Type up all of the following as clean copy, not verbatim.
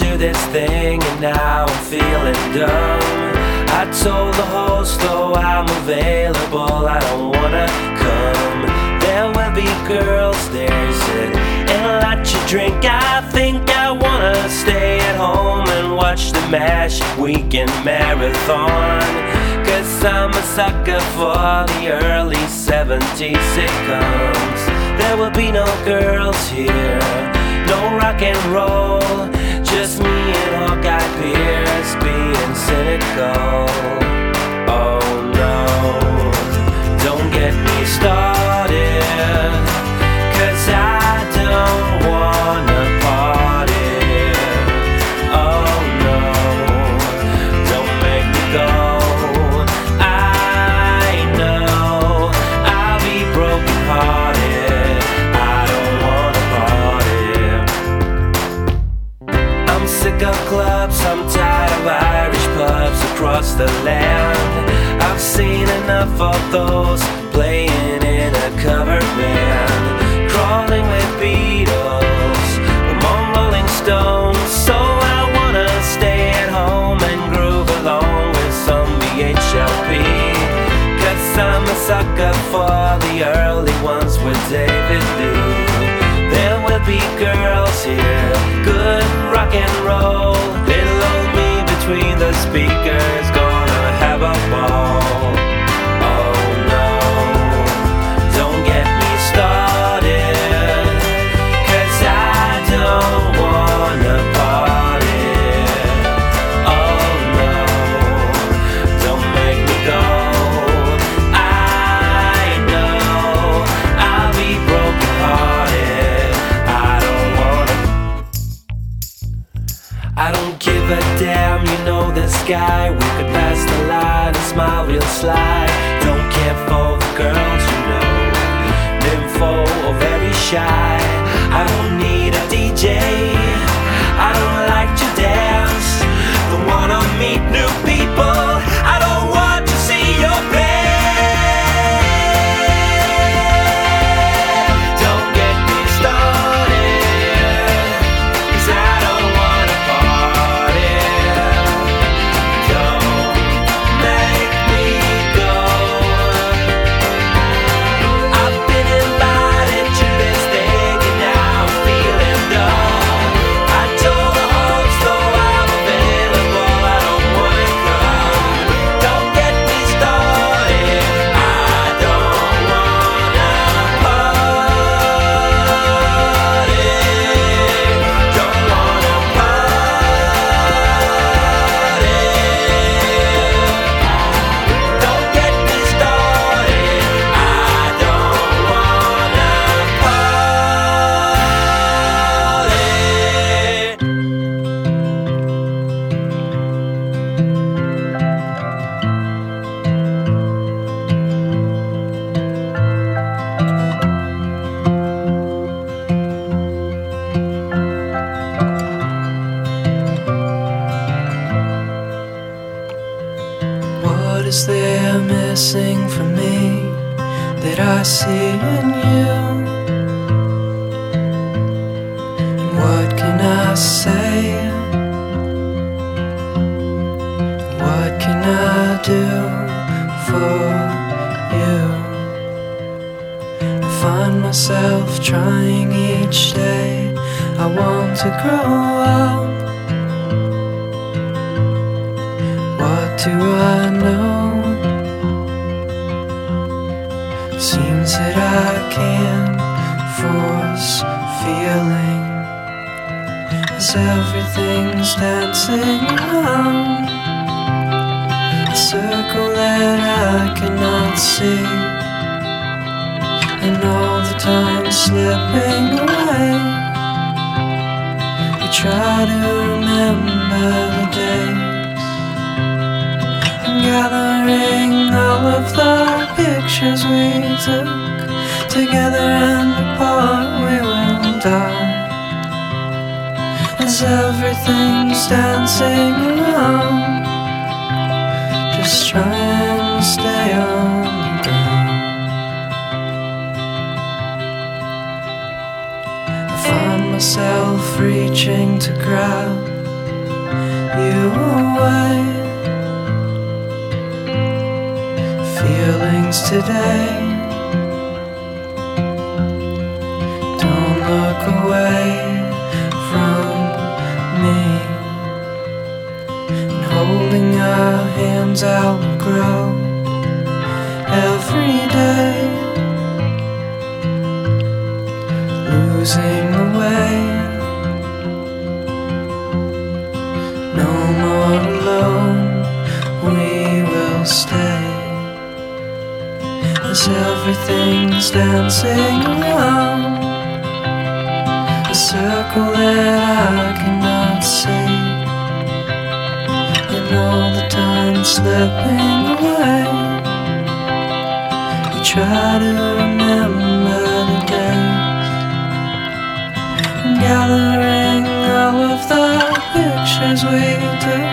into this thing and now I'm feeling dumb. I told the host, though I'm available, I don't wanna come. There will be girls there, said, and let you drink. I think I wanna stay at home and watch the MASH Weekend Marathon, 'cause I'm a sucker for the early 70s sitcoms. There will be no girls here, no rock and roll, just me and Hawkeye Pierce being cynical. Oh no, don't get me started, 'cause I don't wanna party. Oh no, don't make me go. I know I'll be broken hearted. Sick of clubs, I'm tired of Irish pubs across the land. I've seen enough of those playing in a cover band, crawling with Beatles, I'm on Rolling Stones. So I wanna stay at home and groove along with some BHLP, 'cause I'm a sucker for the early ones with David Lee. There will be girls here, good rock and roll. Little old me between the speakers, gonna have a ball. Oh no, don't get me started, 'cause I don't wanna party. Oh no, don't make me go. I know I'll be broken hearted. I don't give a damn, you know this guy. We could pass the line and smile real sly. Don't care for the girls, you know, nympho or very shy. I don't need a DJ, I don't like to dance, don't wanna meet new people, I don't want to see your band. Don't get me started, 'cause I don't want reaching to grab happens today. Don't look away from me, and holding our hands out will grow every day. Losing the way, no more alone, we will stay. As everything's dancing around a circle that I cannot see, and all the time slipping away. You try to remember the days, and gathering all of the pictures we took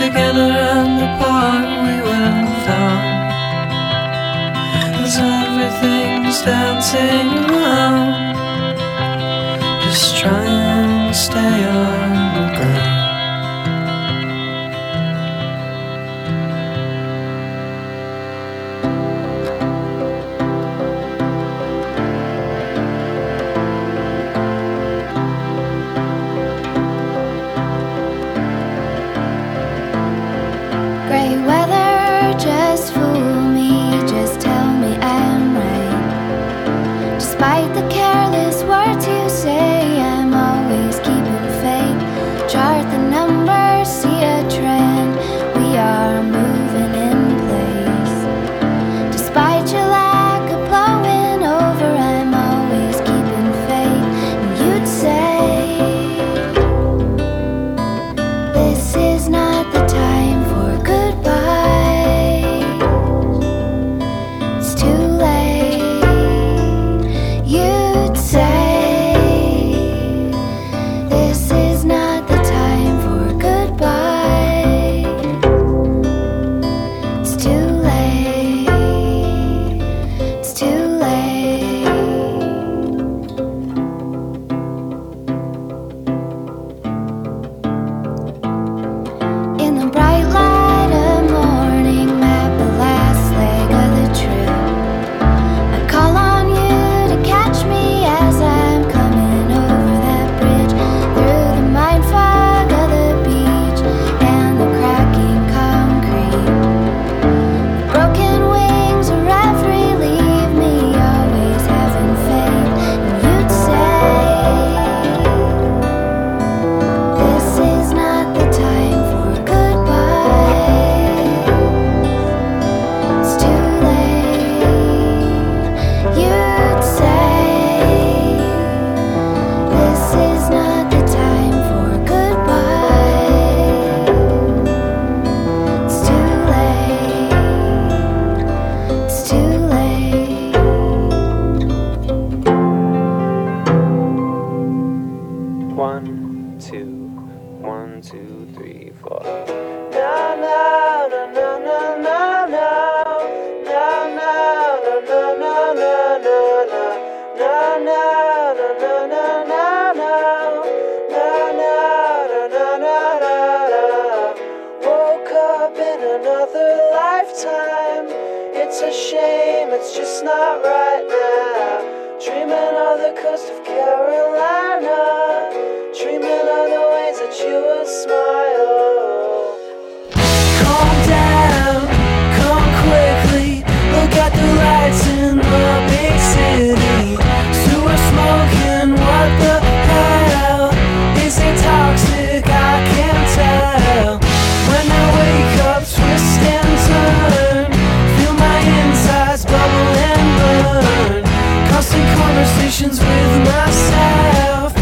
together and the part we were found. Everything's dancing around, just trying to stay on the ground. Grey weather just fools. Despite the careless words you say, I'm always keeping faith. Chart the numbers, see a trend, we are moving in place. Despite your lack of blowing over, I'm always keeping faith. And you'd say, this is not the time for goodbye, it's too late. Conversations with myself.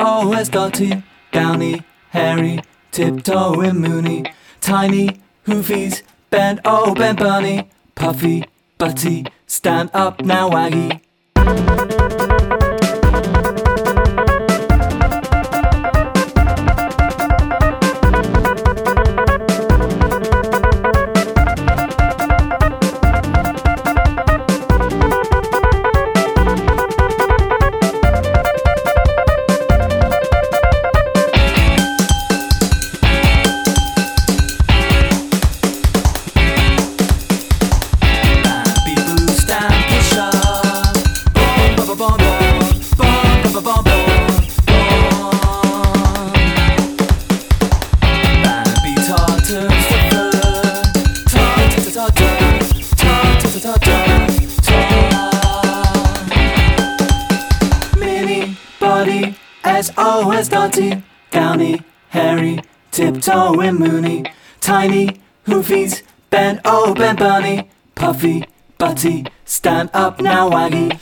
always dirty, downy, hairy, tiptoeing moony, tiny, hoofies, bent, oh, bent bunny, puffy, butty, stand up now waggy. Mini body as always dirty, downy, hairy, tiptoeing moony, tiny, hoofies, bent, oh, bent bunny, puffy, butty, stand up now waggy.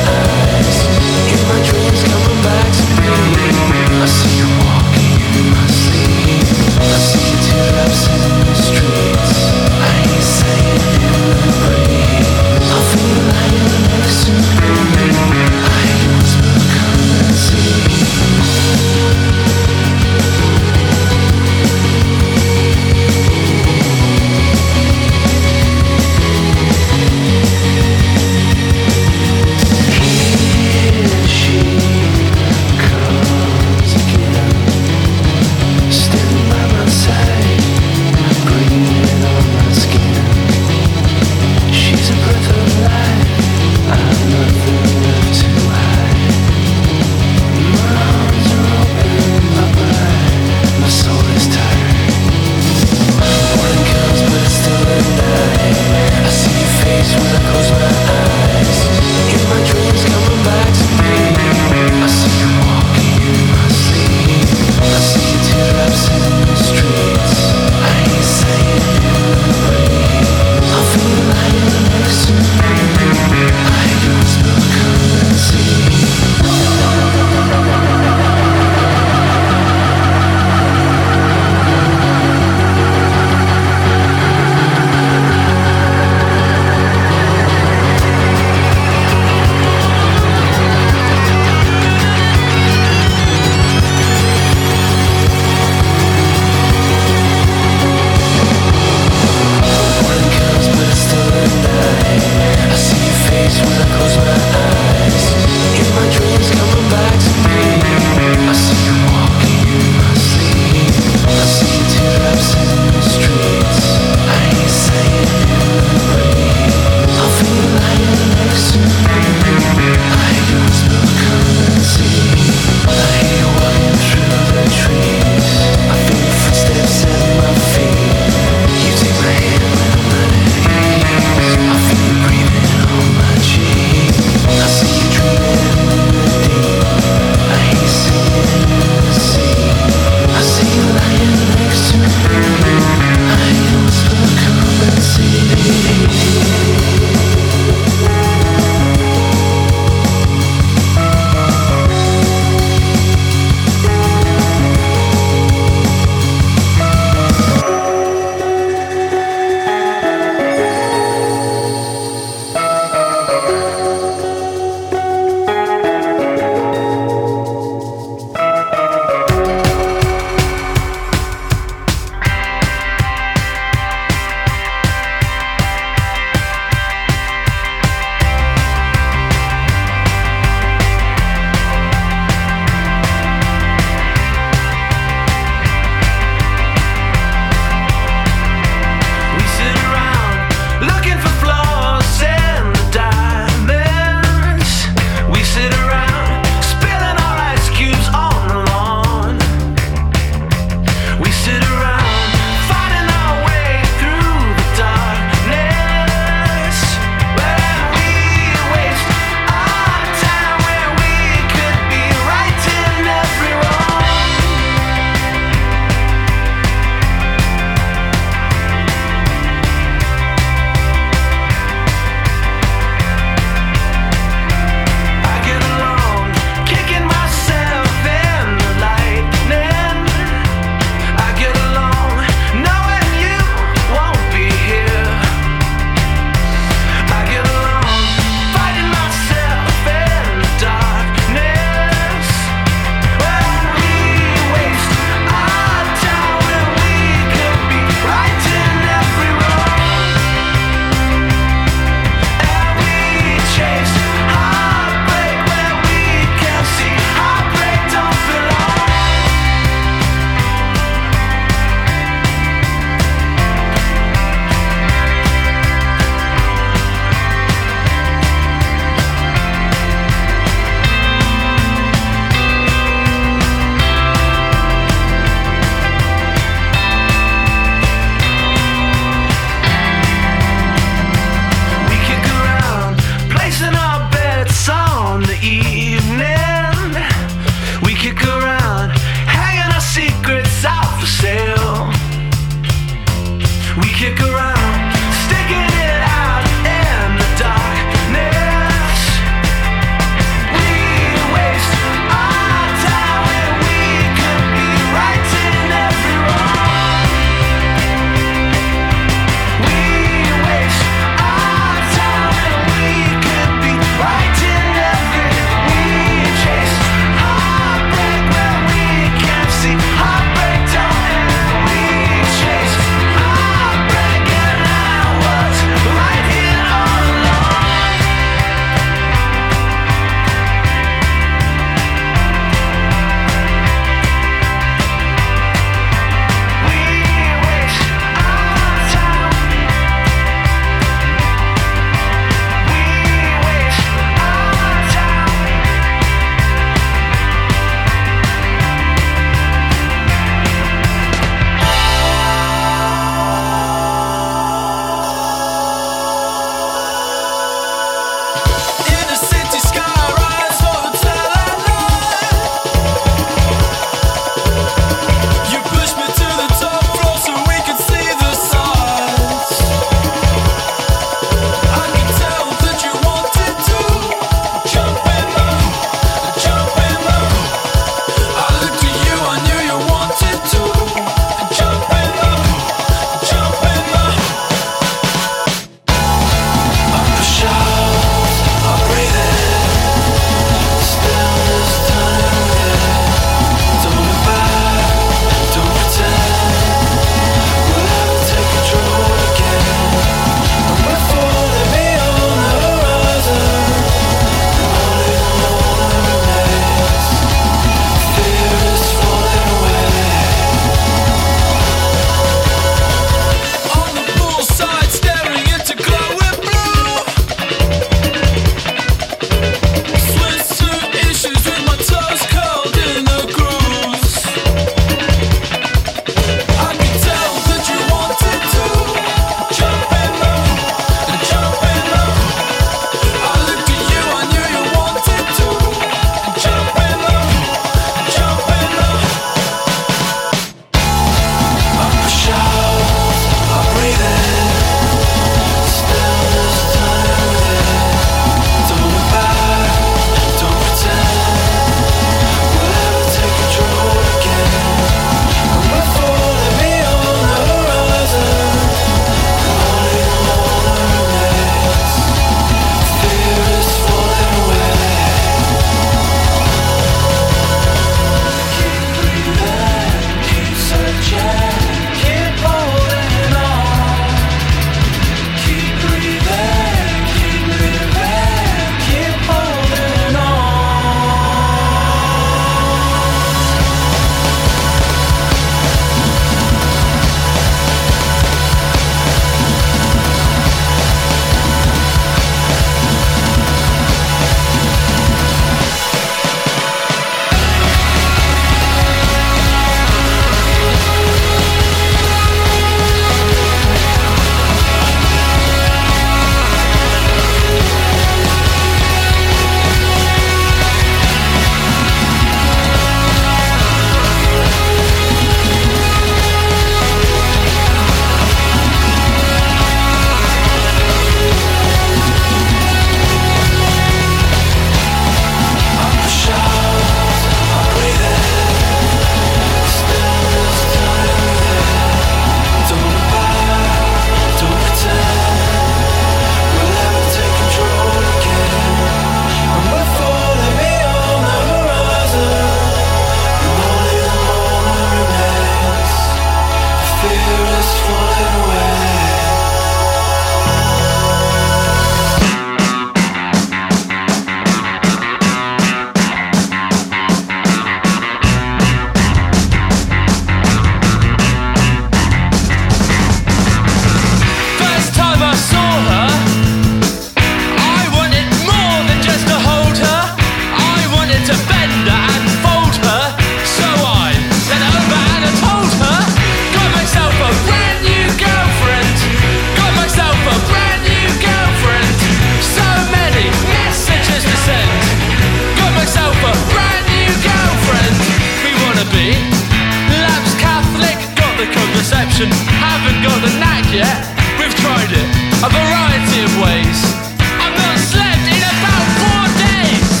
solution, haven't got the knack yet. We've tried it a variety of ways. I've not slept in about 4 days.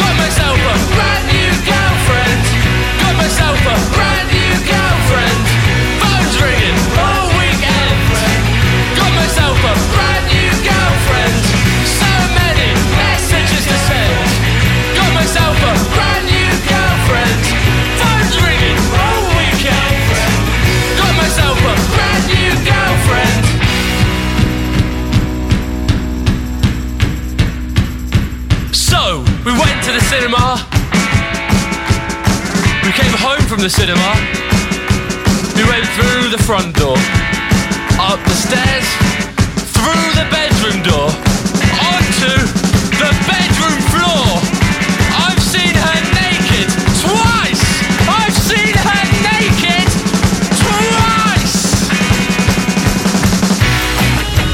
Got myself a brand new girlfriend. Got myself a brand new girlfriend. Phone's ringing all weekend. Got myself a brand new girlfriend. So many messages to send. Got myself a brand new girlfriend. Phone's ringing all weekend. Got myself a brand new girlfriend. So, we went to the cinema. We came home from the cinema. We went through the front door, up the stairs, through the bedroom door, onto the bedroom floor. I've seen her naked twice! I've seen her naked twice!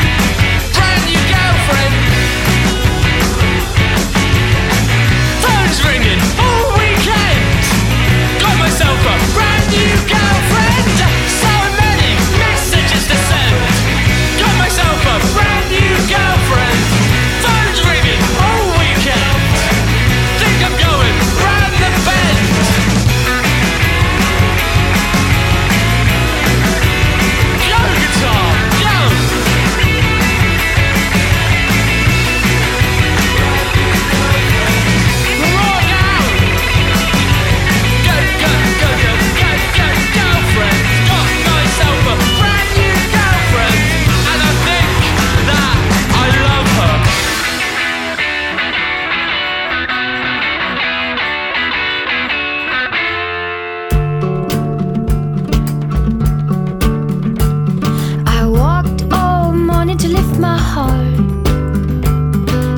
Brand new girlfriend. Phone's ringing all weekend. Got myself a brand new girlfriend. So many messages to send. Got myself a brand new girlfriend. Phone's ringing all weekend. Think I'm going round the bend. Yo, guitar, yo. Right now. Go, go, go, go, go, go, girlfriend. Got myself a brand new girlfriend. And I think that I love her. I walked all morning to lift my heart,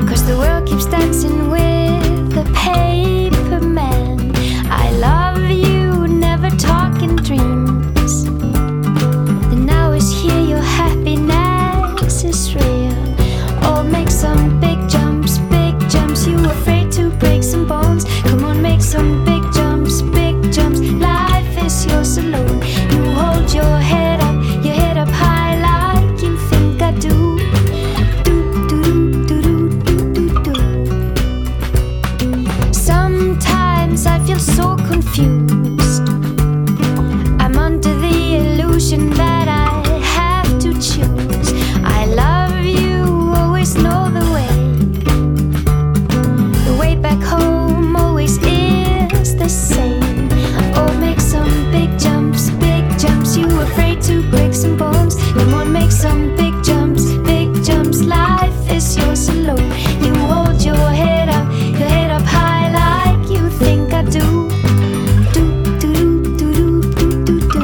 'cause the world keeps dancing with the paper man. I love you, never talk in dreams. The now is here, your happiness is real. Oh, make some big jumps, you afraid to break some bones. Come on, make some big jumps, life is your saloon. You hold your head up high like you think I do. Do, do, do, do, do, do, do. Sometimes I feel so confused. I'm under the illusion that I have to choose. I love you, always know the way. The way back home always is the same. Oh, make some big jumps, you afraid to break some bones. Come on, make some big jumps, life is yours alone. You hold your head up high like you think I do. Do, do, do, do, do, do, do.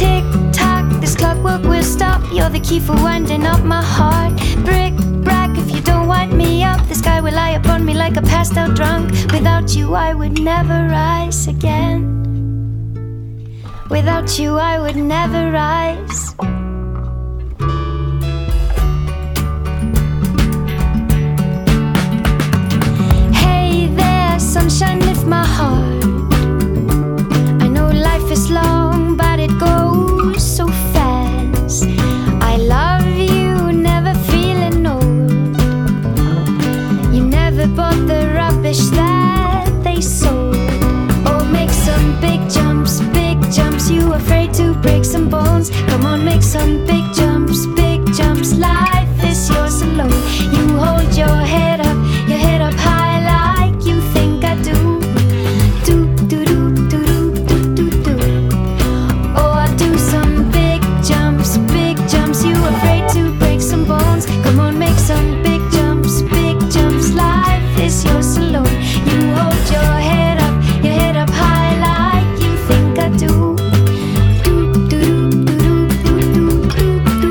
Tick tock, this clockwork will stop. You're the key for winding up my heart. Brick brack, if you don't wind me up, the sky will lie upon me like a passed out drunk. Without you, I would never rise again. Without you, I would never rise. Hey there, sunshine, lift my heart. I know life is long, but it goes so fast. I love you, never feeling old. You never bought the rubbish that they sold. Oh, make some big jumps, you afraid to break some bones. Come on, make some big jumps, life is yours alone. You hold your head up high like you think I do. Do, do, do, do, do, do, do, do. Oh, I do some big jumps, you afraid to break some bones. Come on, make some big jumps, life is yours alone. You hold your head up high like you think I do. Do, do, do, do, do, do, do, do.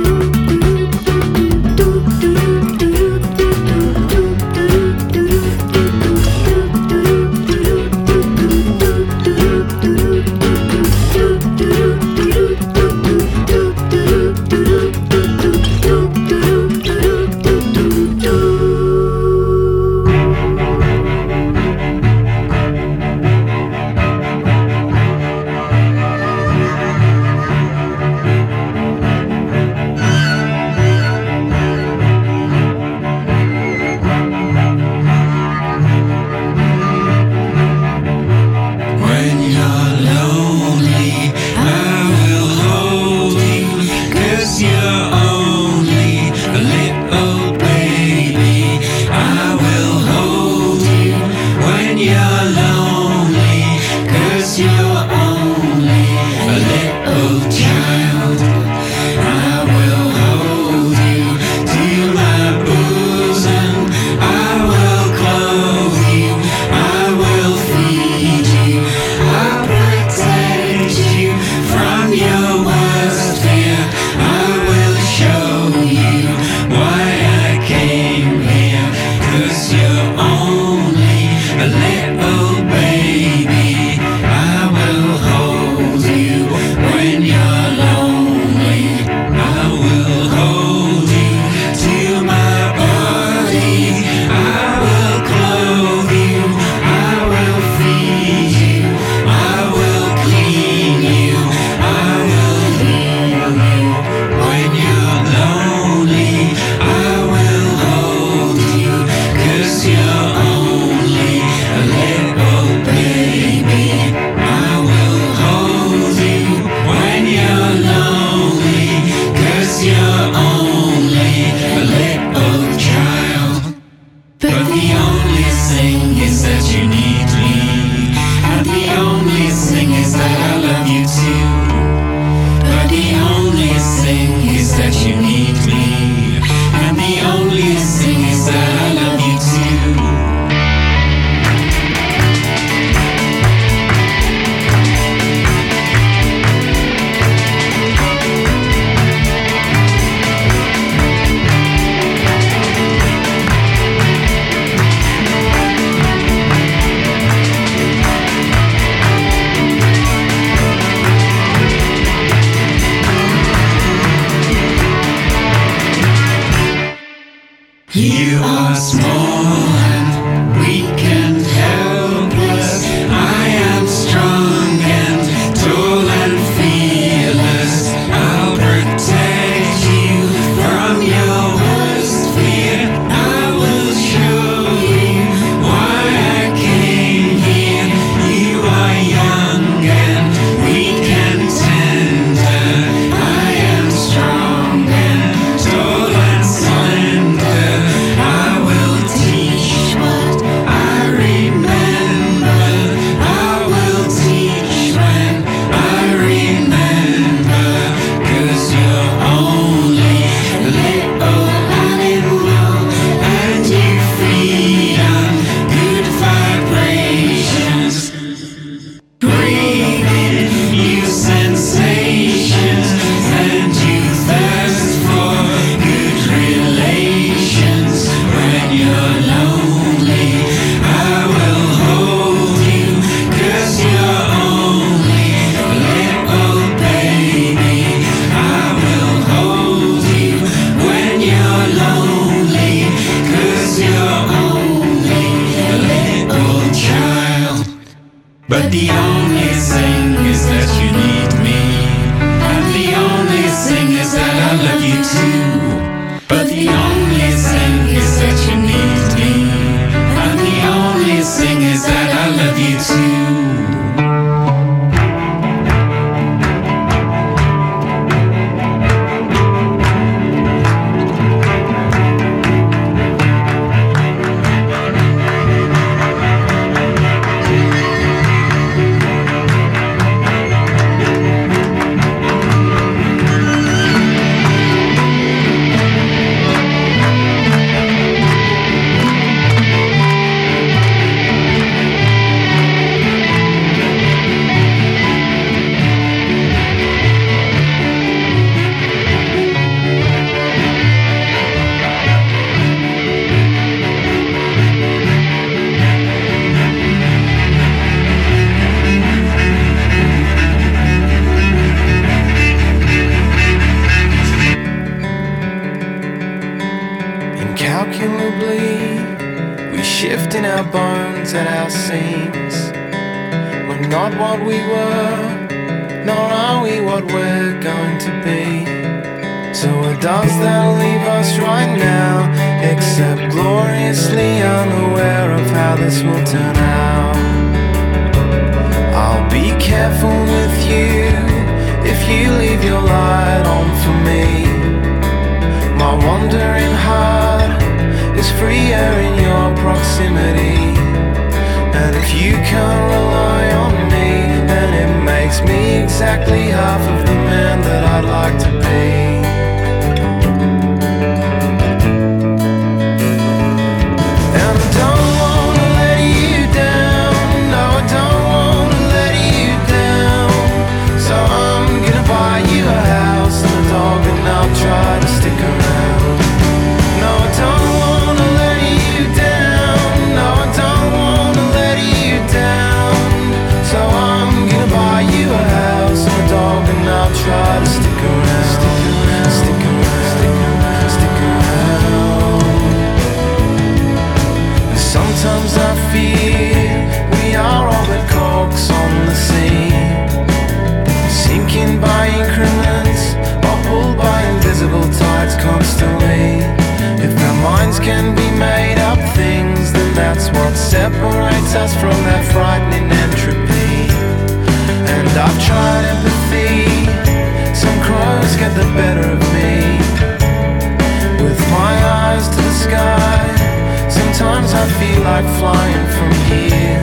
thing is that you need me, and the only thing is that I love you too. But the only thing is that you need me, and the only thing is that I love you too. You are small and weak and helpless. I am strong and tall and fearless. I'll protect you from your worst fear. I will show you why I came here. You are young and weak and tender. I am strong and tall and slender. But the only thing is that you need me, and the only thing is that I love you too. But the only thing is that you need me, and the only thing is that I love you too. Incalculably, we shift in our bones and our seams. We're not what we were, nor are we what we're going to be. So what does that leave us right now, except gloriously unaware of how this will turn out? I'll be careful with you if you leave your light on for me. My wandering heart is freer in your proximity, and if you can't rely on me, then it makes me exactly half of the man that I'd like to be. And I don't wanna let you down, no I don't wanna let you down. So I'm gonna buy you a house and a dog, and I'll try to stick around. No I don't try to stick around, stick around, stick around. And sometimes I feel we are all the corks on the sea, sinking by increments or pulled by invisible tides constantly. If our minds can be made up things, then that's what separates us from that frightening entropy. And I've tried empathy, some crows get the better of me. With my eyes to the sky, Sometimes I feel like flying from here,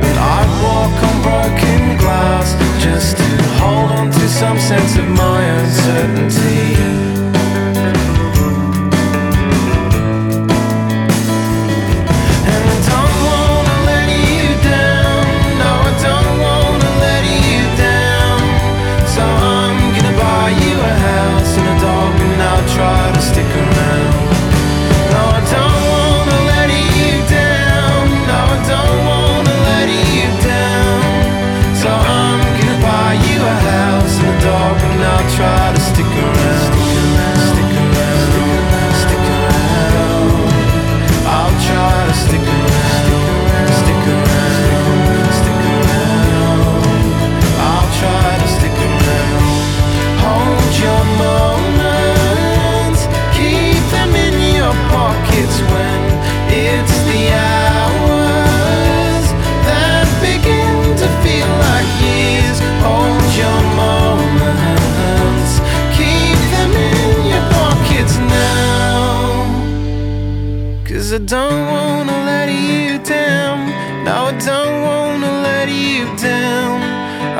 but I'd walk on broken glass just to hold on to some sense of my uncertainty. And I don't wanna let you down, no I don't wanna let you down, so I'm gonna buy you a house and a dog and I'll try to stick around. No I don't wanna let you down, no I don't wanna let you down, so I'm gonna buy you a house and a dog and I'll try to stick around. Stick around, stick around, stick around, I'll try to stick around. Stick around, stick around, I'll try to stick around. Hold your moments, keep them in your pockets when it's the hours that begin to feel like years. Hold your moments, keep them in your pockets now, 'cause I don't wanna let you down, no I don't wanna let you down,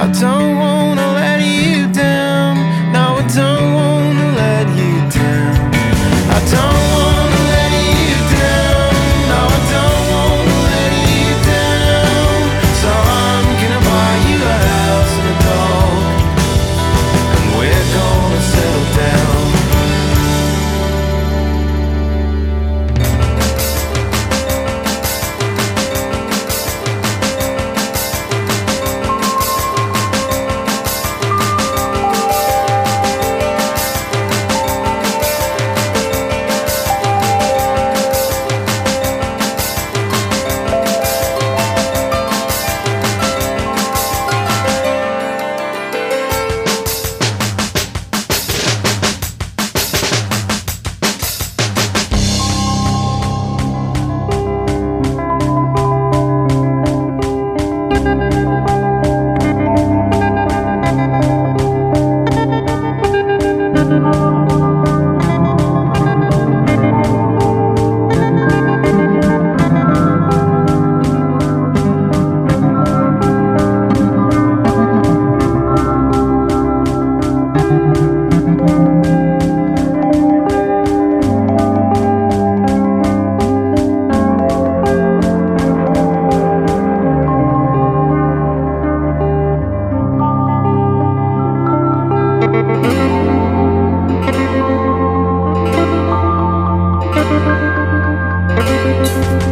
I don't wanna let you down, no I don't wanna let you down, I don't wanna let you down, no I don't wanna let you down, so I'm gonna buy you a house and a dog and we're gonna settle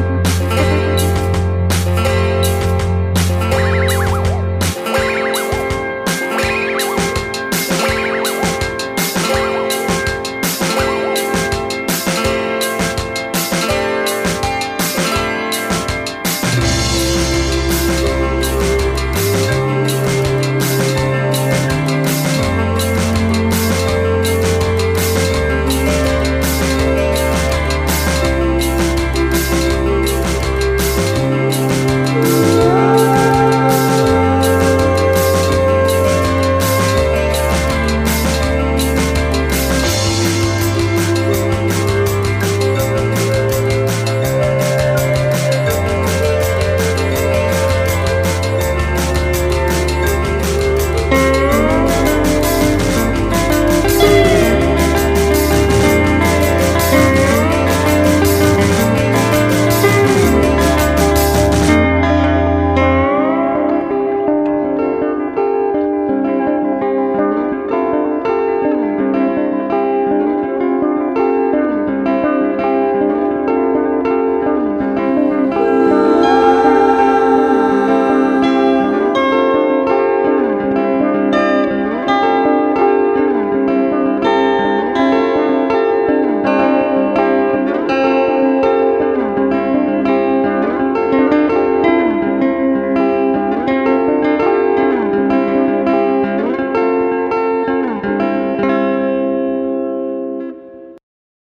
down.